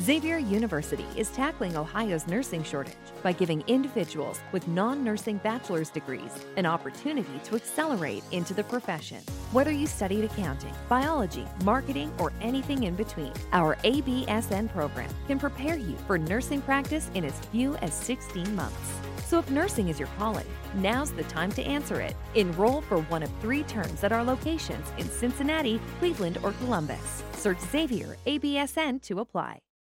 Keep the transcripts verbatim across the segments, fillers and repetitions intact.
Xavier University is tackling Ohio's nursing shortage by giving individuals with non-nursing bachelor's degrees an opportunity to accelerate into the profession. Whether you studied accounting, biology, marketing, or anything in between, our A B S N program can prepare you for nursing practice in as few as sixteen months. So if nursing is your calling, now's the time to answer it. Enroll for one of three terms at our locations in Cincinnati, Cleveland, or Columbus. Search Xavier A B S N to apply.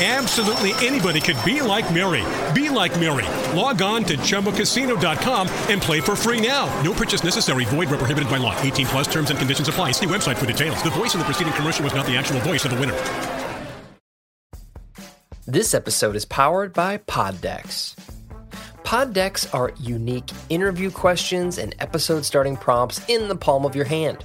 Absolutely anybody could be like Mary. Be like Mary. Log on to Chumba Casino dot com and play for free now. No purchase necessary. Void where prohibited by law. eighteen plus terms and conditions apply. See website for details. The voice in the preceding commercial was not the actual voice of the winner. This episode is powered by Poddex. Poddex are unique interview questions and episode-starting prompts in the palm of your hand.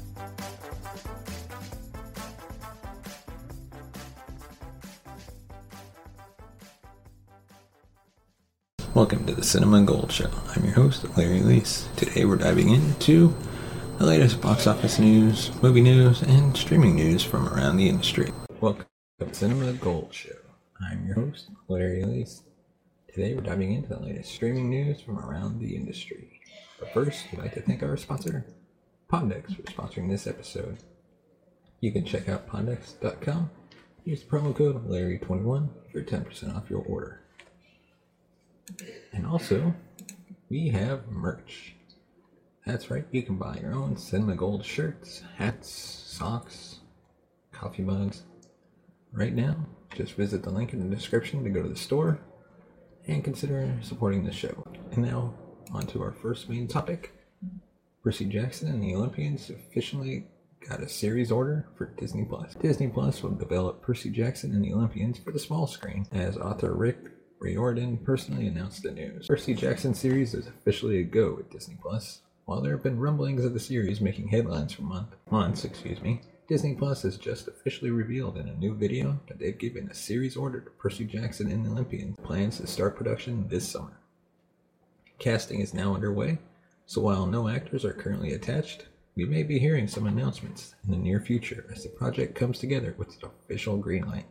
Welcome to the Cinema Gold Show. I'm your host, Larry Leese. Today we're diving into the latest box office news, movie news, and streaming news from around the industry. Welcome to the Cinema Gold Show. I'm your host, Larry Leese. Today we're diving into the latest streaming news from around the industry. But first, we'd like to thank our sponsor, Poddex, for sponsoring this episode. You can check out poddex dot com. Use the promo code Larry twenty-one for ten percent off your order. And also, we have merch. That's right, you can buy your own Cinema Gold shirts, hats, socks, coffee mugs. Right now, just visit the link in the description to go to the store and consider supporting the show. And now, on to our first main topic. Percy Jackson and the Olympians officially got a series order for Disney Plus. Disney Plus will develop Percy Jackson and the Olympians for the small screen, as author Rick Riordan personally announced the news. Percy Jackson series is officially a go with Disney Plus. While there have been rumblings of the series making headlines for month, months, excuse me, Disney Plus has just officially revealed in a new video that they've given a series order to Percy Jackson and the Olympians, plans to start production this summer. Casting is now underway, so while no actors are currently attached, we may be hearing some announcements in the near future as the project comes together with its official green light.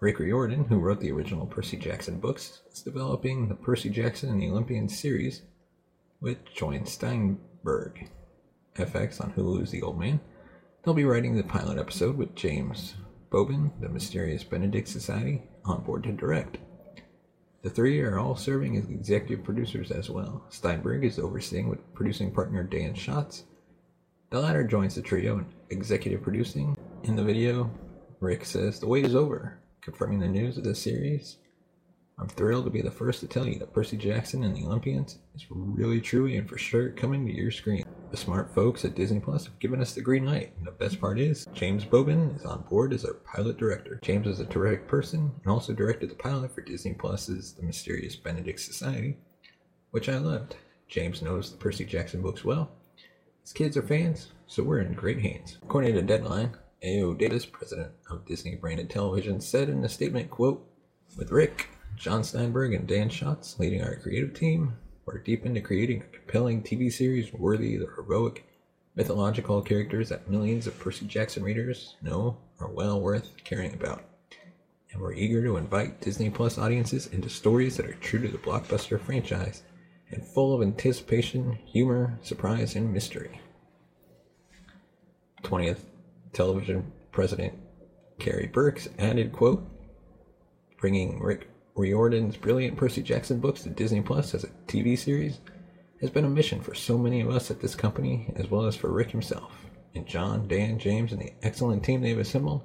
Rick Riordan, who wrote the original Percy Jackson books, is developing the Percy Jackson and the Olympians series with Jon Steinberg. F X on Hulu's The Old Man. They'll be writing the pilot episode with James Bobin, the Mysterious Benedict Society, on board to direct. The three are all serving as executive producers as well. Steinberg is overseeing with producing partner Dan Schatz. The latter joins the trio in executive producing. In the video, Rick says, "The wait is over. Confirming the news of this series, I'm thrilled to be the first to tell you that Percy Jackson and the Olympians is really, truly, and for sure coming to your screen. The smart folks at Disney Plus have given us the green light, and the best part is, James Bobin is on board as our pilot director. James is a terrific person and also directed the pilot for Disney Plus's The Mysterious Benedict Society, which I loved. James knows the Percy Jackson books well. His kids are fans, so we're in great hands." According to Deadline, A O. Davis, president of Disney Branded Television, said in a statement, quote, "With Rick, Jon Steinberg, and Dan Schatz leading our creative team, we're deep into creating a compelling T V series worthy of the heroic, mythological characters that millions of Percy Jackson readers know are well worth caring about. and we're eager to invite Disney Plus audiences into stories that are true to the blockbuster franchise and full of anticipation, humor, surprise, and mystery. twentieth television president Kerry Burke's added quote, "Bringing Rick Riordan's brilliant Percy Jackson books to Disney Plus as a T V series has been a mission for so many of us at this company, as well as for Rick himself. And John, Dan, James, and the excellent team they've assembled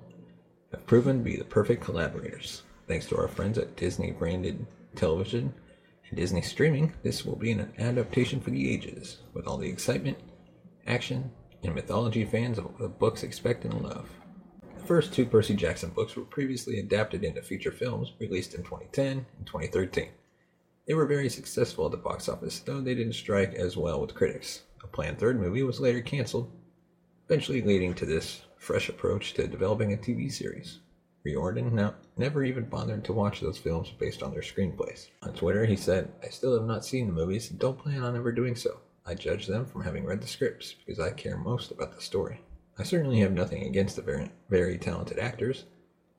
have proven to be the perfect collaborators. Thanks to our friends at Disney-branded television and Disney streaming, this will be an adaptation for the ages, with all the excitement, action, and mythology fans of the books expect and love." The first two Percy Jackson books were previously adapted into feature films, released in twenty ten and twenty thirteen. They were very successful at the box office, though they didn't strike as well with critics. A planned third movie was later canceled, eventually leading to this fresh approach to developing a T V series. Riordan now never even bothered to watch those films based on their screenplays. On Twitter, he said, "I still have not seen the movies and don't plan on ever doing so. I judge them from having read the scripts, because I care most about the story. I certainly have nothing against the very, very talented actors.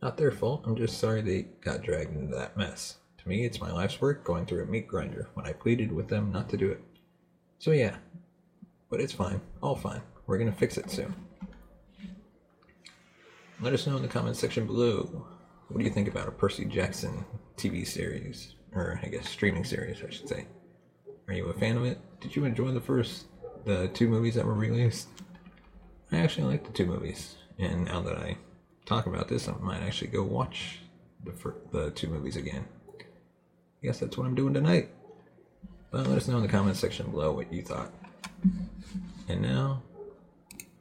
Not their fault, I'm just sorry they got dragged into that mess. To me, it's my life's work going through a meat grinder when I pleaded with them not to do it. So yeah, but it's fine, all fine. We're going to fix it soon." Let us know in the comments section below. What do you think about a Percy Jackson T V series? Or, I guess, streaming series, I should say. Are you a fan of it? Did you enjoy the first, the two movies that were released? I actually like the two movies. And now that I talk about this, I might actually go watch the, fir- the two movies again. I guess that's what I'm doing tonight. But let us know in the comments section below what you thought. And now,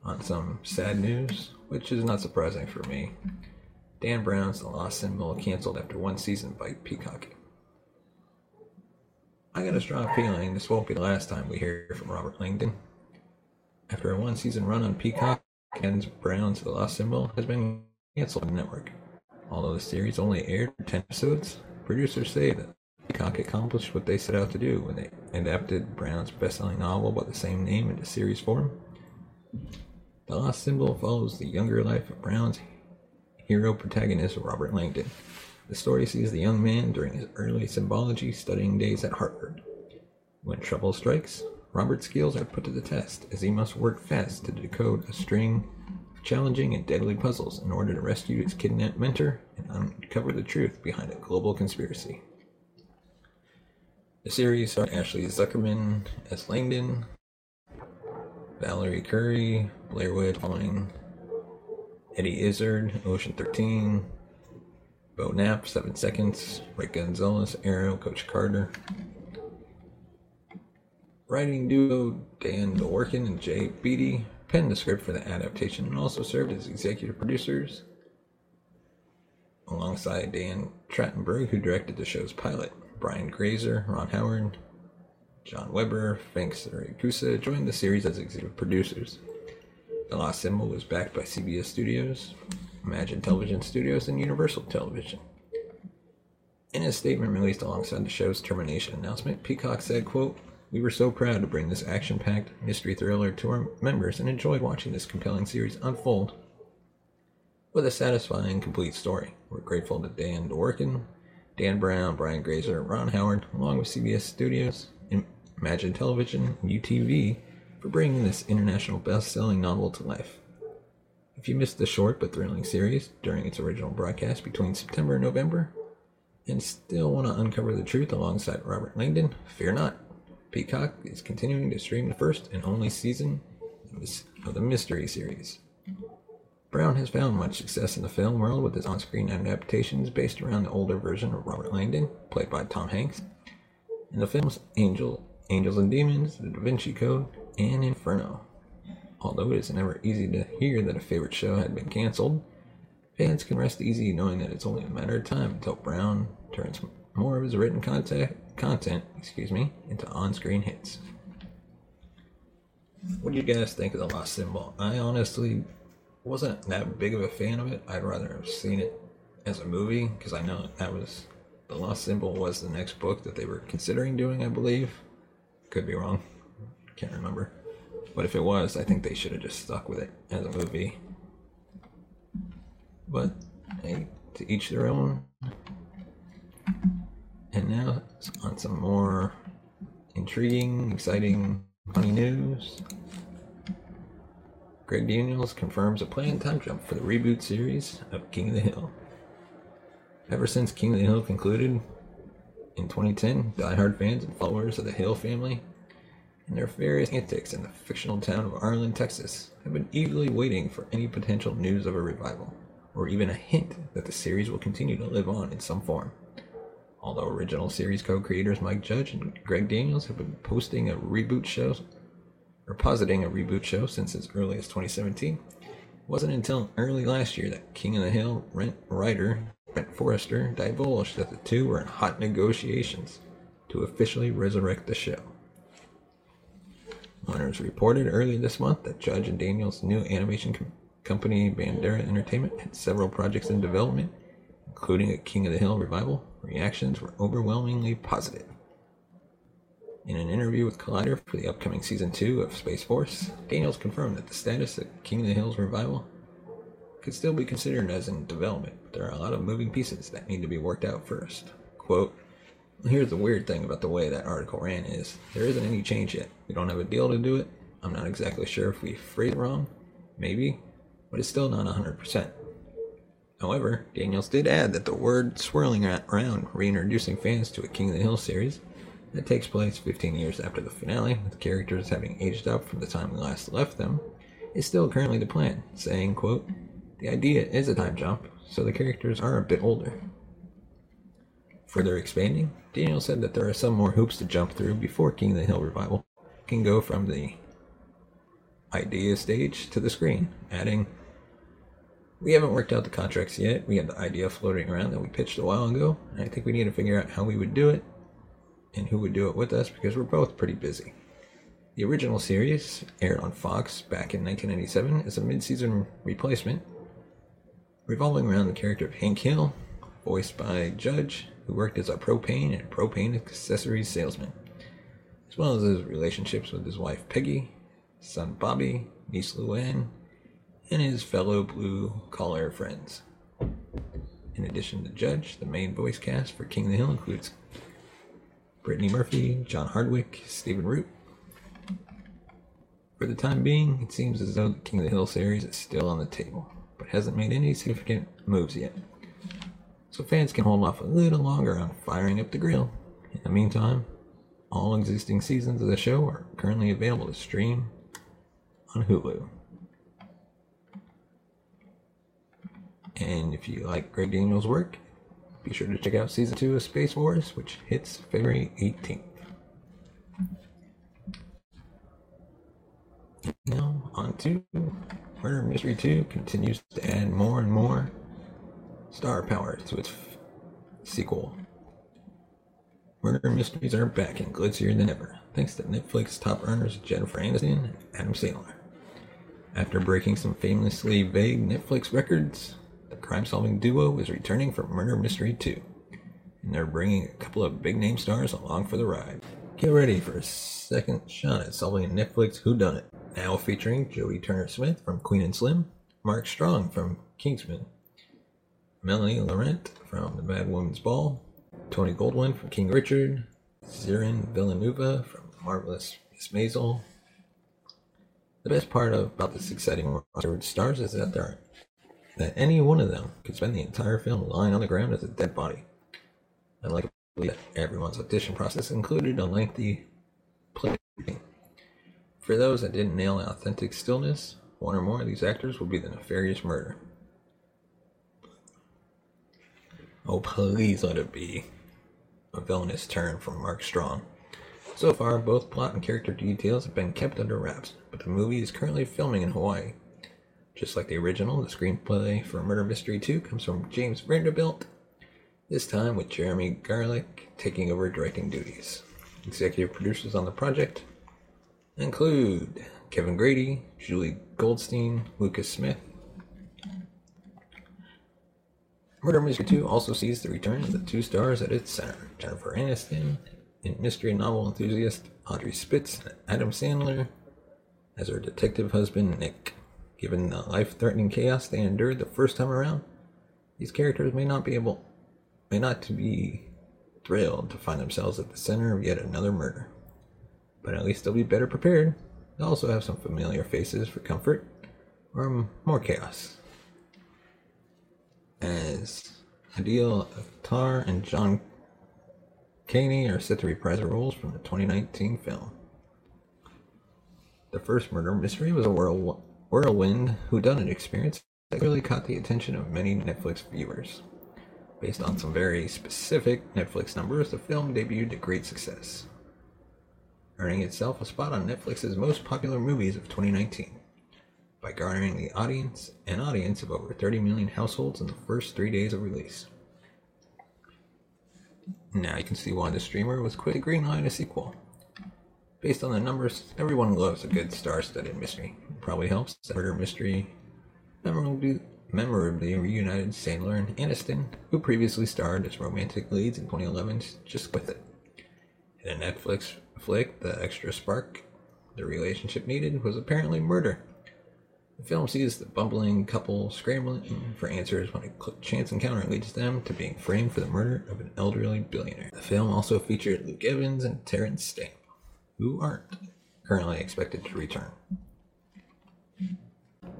on some sad news, which is not surprising for me, Dan Brown's The Lost Symbol canceled after one season by Peacock. I got a strong feeling this won't be the last time we hear from Robert Langdon. After a one-season run on Peacock, Dan Brown's The Lost Symbol has been canceled on the network. Although the series only aired ten episodes, producers say that Peacock accomplished what they set out to do when they adapted Brown's best-selling novel by the same name into series form. The Lost Symbol follows the younger life of Brown's hero protagonist, Robert Langdon. The story sees the young man during his early symbology studying days at Harvard. When trouble strikes, Robert's skills are put to the test, as he must work fast to decode a string of challenging and deadly puzzles in order to rescue his kidnapped mentor and uncover the truth behind a global conspiracy. The series stars Ashley Zuckerman as Langdon, Valerie Curry, Blair Witch Following, Eddie Izzard, Ocean thirteen, Bo Knapp, seven Seconds, Rick Gonzalez, Arrow, Coach Carter. Writing duo Dan Dworkin and Jay Beattie penned the script for the adaptation and also served as executive producers alongside Dan Schatz, who directed the show's pilot. Brian Grazer, Ron Howard, John Weber, Frank Siragusa joined the series as executive producers. The Lost Symbol was backed by C B S Studios, Imagine Television Studios, and Universal Television. In a statement released alongside the show's termination announcement, Peacock said, quote, "We were so proud to bring this action-packed mystery thriller to our members and enjoyed watching this compelling series unfold with a satisfying, complete story. We're grateful to Dan Dworkin, Dan Brown, Brian Grazer, Ron Howard, along with C B S Studios, Imagine Television, and U T V for bringing this international best-selling novel to life. If you missed the short but thrilling series during its original broadcast between September and November and still want to uncover the truth alongside Robert Langdon, fear not. Peacock is continuing to stream the first and only season of the mystery series. Brown has found much success in the film world with his on-screen adaptations based around the older version of Robert Langdon, played by Tom Hanks, in the films Angel, Angels and Demons, The Da Vinci Code, and Inferno. Although it is never easy to hear that a favorite show had been canceled, fans can rest easy knowing that it's only a matter of time until Brown turns more of his written content, content excuse me, into on-screen hits." What do you guys think of The Lost Symbol? I honestly wasn't that big of a fan of it. I'd rather have seen it as a movie, because I know that was The Lost Symbol was the next book that they were considering doing, I believe. Could be wrong. Can't remember. But if it was, I think they should have just stuck with it as a movie. But, hey, to each their own. And now on some more intriguing, exciting, funny news. Greg Daniels confirms a planned time jump for the reboot series of King of the Hill. Ever since King of the Hill concluded in twenty ten, diehard fans and followers of the Hill family and their various antics in the fictional town of Arlen, Texas, have been eagerly waiting for any potential news of a revival, or even a hint that the series will continue to live on in some form. Although original series co-creators Mike Judge and Greg Daniels have been posting a reboot show, or positing a reboot show since as early as twenty seventeen, it wasn't until early last year that King of the Hill writer Brent Forrester divulged that the two were in hot negotiations to officially resurrect the show. Warner's reported earlier this month that Judge and Daniels' new animation com- company Bandera Entertainment had several projects in development, including a King of the Hill revival. Reactions were overwhelmingly positive. In an interview with Collider for the upcoming Season two of Space Force, Daniels confirmed that the status of King of the Hill's revival could still be considered as in development, but there are a lot of moving pieces that need to be worked out first. Quote, "Here's the weird thing about the way that article ran is, there isn't any change yet. We don't have a deal to do it. I'm not exactly sure if we phrased it wrong, maybe, but it's still not one hundred percent. However, Daniels did add that the word swirling around reintroducing fans to a King of the Hill series that takes place fifteen years after the finale, with characters having aged up from the time we last left them, is still currently the plan, saying, quote, "The idea is a time jump, so the characters are a bit older." Further expanding, Daniel said that there are some more hoops to jump through before King of the Hill revival can go from the idea stage to the screen, adding, "We haven't worked out the contracts yet. We had the idea floating around that we pitched a while ago, and I think we need to figure out how we would do it and who would do it with us because we're both pretty busy." The original series, aired on Fox back in nineteen ninety-seven, is a mid-season replacement revolving around the character of Hank Hill, voiced by Judge, who worked as a propane and propane accessories salesman, as well as his relationships with his wife Peggy, son Bobby, niece Luann, and his fellow blue-collar friends. In addition to Judge, the main voice cast for King of the Hill includes Brittany Murphy, John Hardwick, Stephen Root. For the time being, it seems as though the King of the Hill series is still on the table, but hasn't made any significant moves yet, so fans can hold off a little longer on firing up the grill. In the meantime, all existing seasons of the show are currently available to stream on Hulu. And if you like Greg Daniels' work, be sure to check out Season two of Space Force, which hits February eighteenth. Now, on to Murder Mystery two continues to add more and more star power to its f- sequel. Murder mysteries are back and glitzier than ever, thanks to Netflix top earners Jennifer Aniston and Adam Sandler. After breaking some famously vague Netflix records, the crime-solving duo is returning for Murder Mystery two, and they're bringing a couple of big-name stars along for the ride. Get ready for a second shot at solving a Netflix whodunit, now featuring Joey Turner-Smith from Queen and Slim, Mark Strong from Kingsman, Melanie Laurent from The Mad Woman's Ball, Tony Goldwyn from King Richard, Zirin Villanueva from The Marvelous Miss Maisel. The best part of, about this exciting roster of stars is that there are, that any one of them could spend the entire film lying on the ground as a dead body. I'd like to believe that everyone's audition process included a lengthy play. For those that didn't nail authentic stillness, one or more of these actors will be the nefarious murderer. Oh, please let it be a villainous turn from Mark Strong. So far, both plot and character details have been kept under wraps, but the movie is currently filming in Hawaii. Just like the original, the screenplay for Murder Mystery two comes from James Vanderbilt, this time with Jeremy Garlick taking over directing duties. Executive producers on the project include Kevin Grady, Julie Goldstein, Lucas Smith. Murder Mystery two also sees the return of the two stars at its center, Jennifer Aniston and mystery novel enthusiast Audrey Spitz and Adam Sandler as her detective husband Nick. Given the life-threatening chaos they endured the first time around, these characters may not be able, may not be thrilled to find themselves at the center of yet another murder. But at least they'll be better prepared. They'll also have some familiar faces for comfort, or more chaos. As Adil Akhtar and John Caney are set to reprise their roles from the twenty nineteen film. The first murder mystery was a whirl- whirlwind whodunit experience that really caught the attention of many Netflix viewers. Based on some very specific Netflix numbers, the film debuted to great success, earning itself a spot on Netflix's most popular movies of twenty nineteen by garnering the audience an audience of over thirty million households in the first three days of release. Now you can see why the streamer was quick to greenlight a sequel. Based on the numbers, everyone loves a good star-studded mystery. It probably helps that Murder Mystery memorably, memorably reunited Sandler and Aniston, who previously starred as romantic leads in twenty eleven's Just With It. In a Netflix flick, the extra spark the relationship needed was apparently murder. The film sees the bumbling couple scrambling for answers when a chance encounter leads them to being framed for the murder of an elderly billionaire. The film also featured Luke Evans and Terrence Stamp, who aren't currently expected to return.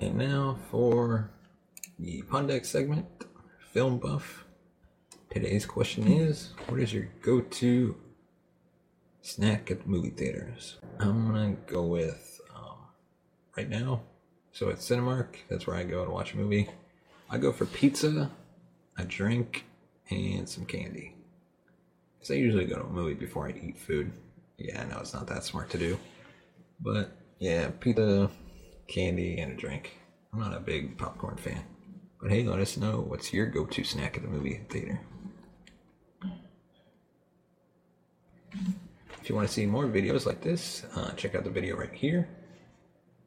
And now for the Poddex segment, Film Buff. Today's question is, what is your go-to snack at the movie theaters? I'm going to go with, um, right now, so at Cinemark, that's where I go to watch a movie. I go for pizza, a drink, and some candy. Because I usually go to a movie before I eat food. Yeah, no, it's not that smart to do. But, yeah, pizza, candy, and a drink. I'm not a big popcorn fan. But hey, let us know what's your go-to snack at the movie theater. If you want to see more videos like this, uh, check out the video right here.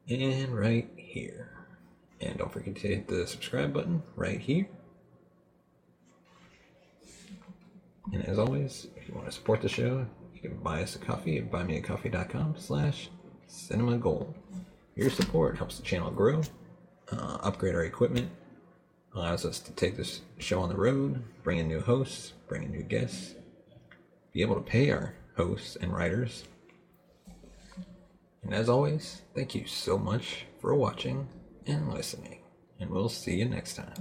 And right here. And don't forget to hit the subscribe button right here. And as always, if you want to support the show, you can buy us a coffee at buy me a coffee dot com slash cinema gold. Your support helps the channel grow, uh, upgrade our equipment, allows us to take this show on the road, bring in new hosts, bring in new guests, be able to pay our hosts and writers. And as always, thank you so much for watching and listening, and we'll see you next time.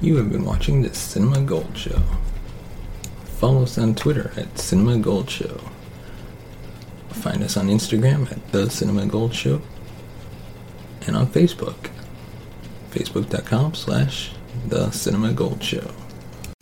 You have been watching the Cinema Gold Show. Follow us on Twitter at Cinema Gold Show. Find us on Instagram at The Cinema Gold Show. And on Facebook, facebook.com slash The Cinema Gold Show.